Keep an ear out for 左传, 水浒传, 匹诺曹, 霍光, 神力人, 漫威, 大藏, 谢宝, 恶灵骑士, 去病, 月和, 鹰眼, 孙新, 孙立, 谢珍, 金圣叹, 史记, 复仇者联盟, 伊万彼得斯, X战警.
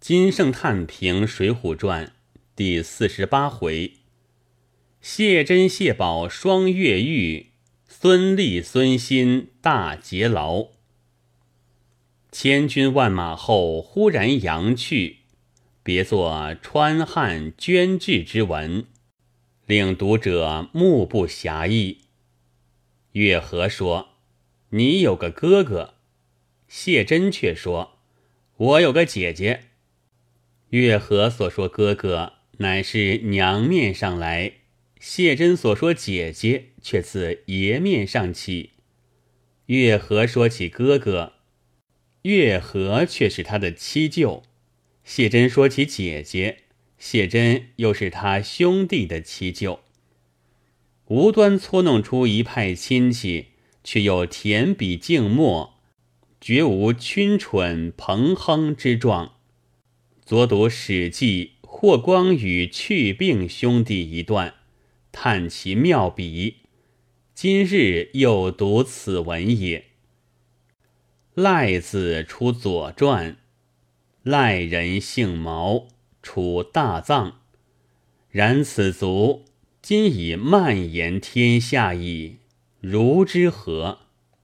金圣叹评《水浒传》第48回，谢珍谢宝双越狱，孙立孙新大劫牢。千军万马后忽然扬去，别作川汉捐制之文，令读者目不暇意。月和说：你有个哥哥。谢珍却说：我有个姐姐。月和所说哥哥，乃是娘面上来；谢珍所说姐姐，却自爷面上起。月和说起哥哥，月和却是他的七舅；谢珍说起姐姐，谢珍又是他兄弟的七舅。无端搓弄出一派亲戚，却又恬比静默，绝无囷蠢蓬亨之状。昨读史记霍光与去病兄弟一段，叹其妙笔，今日又读此文也。赖字出左传，赖人姓毛，出大藏，然此族今已蔓延天下矣，如之何？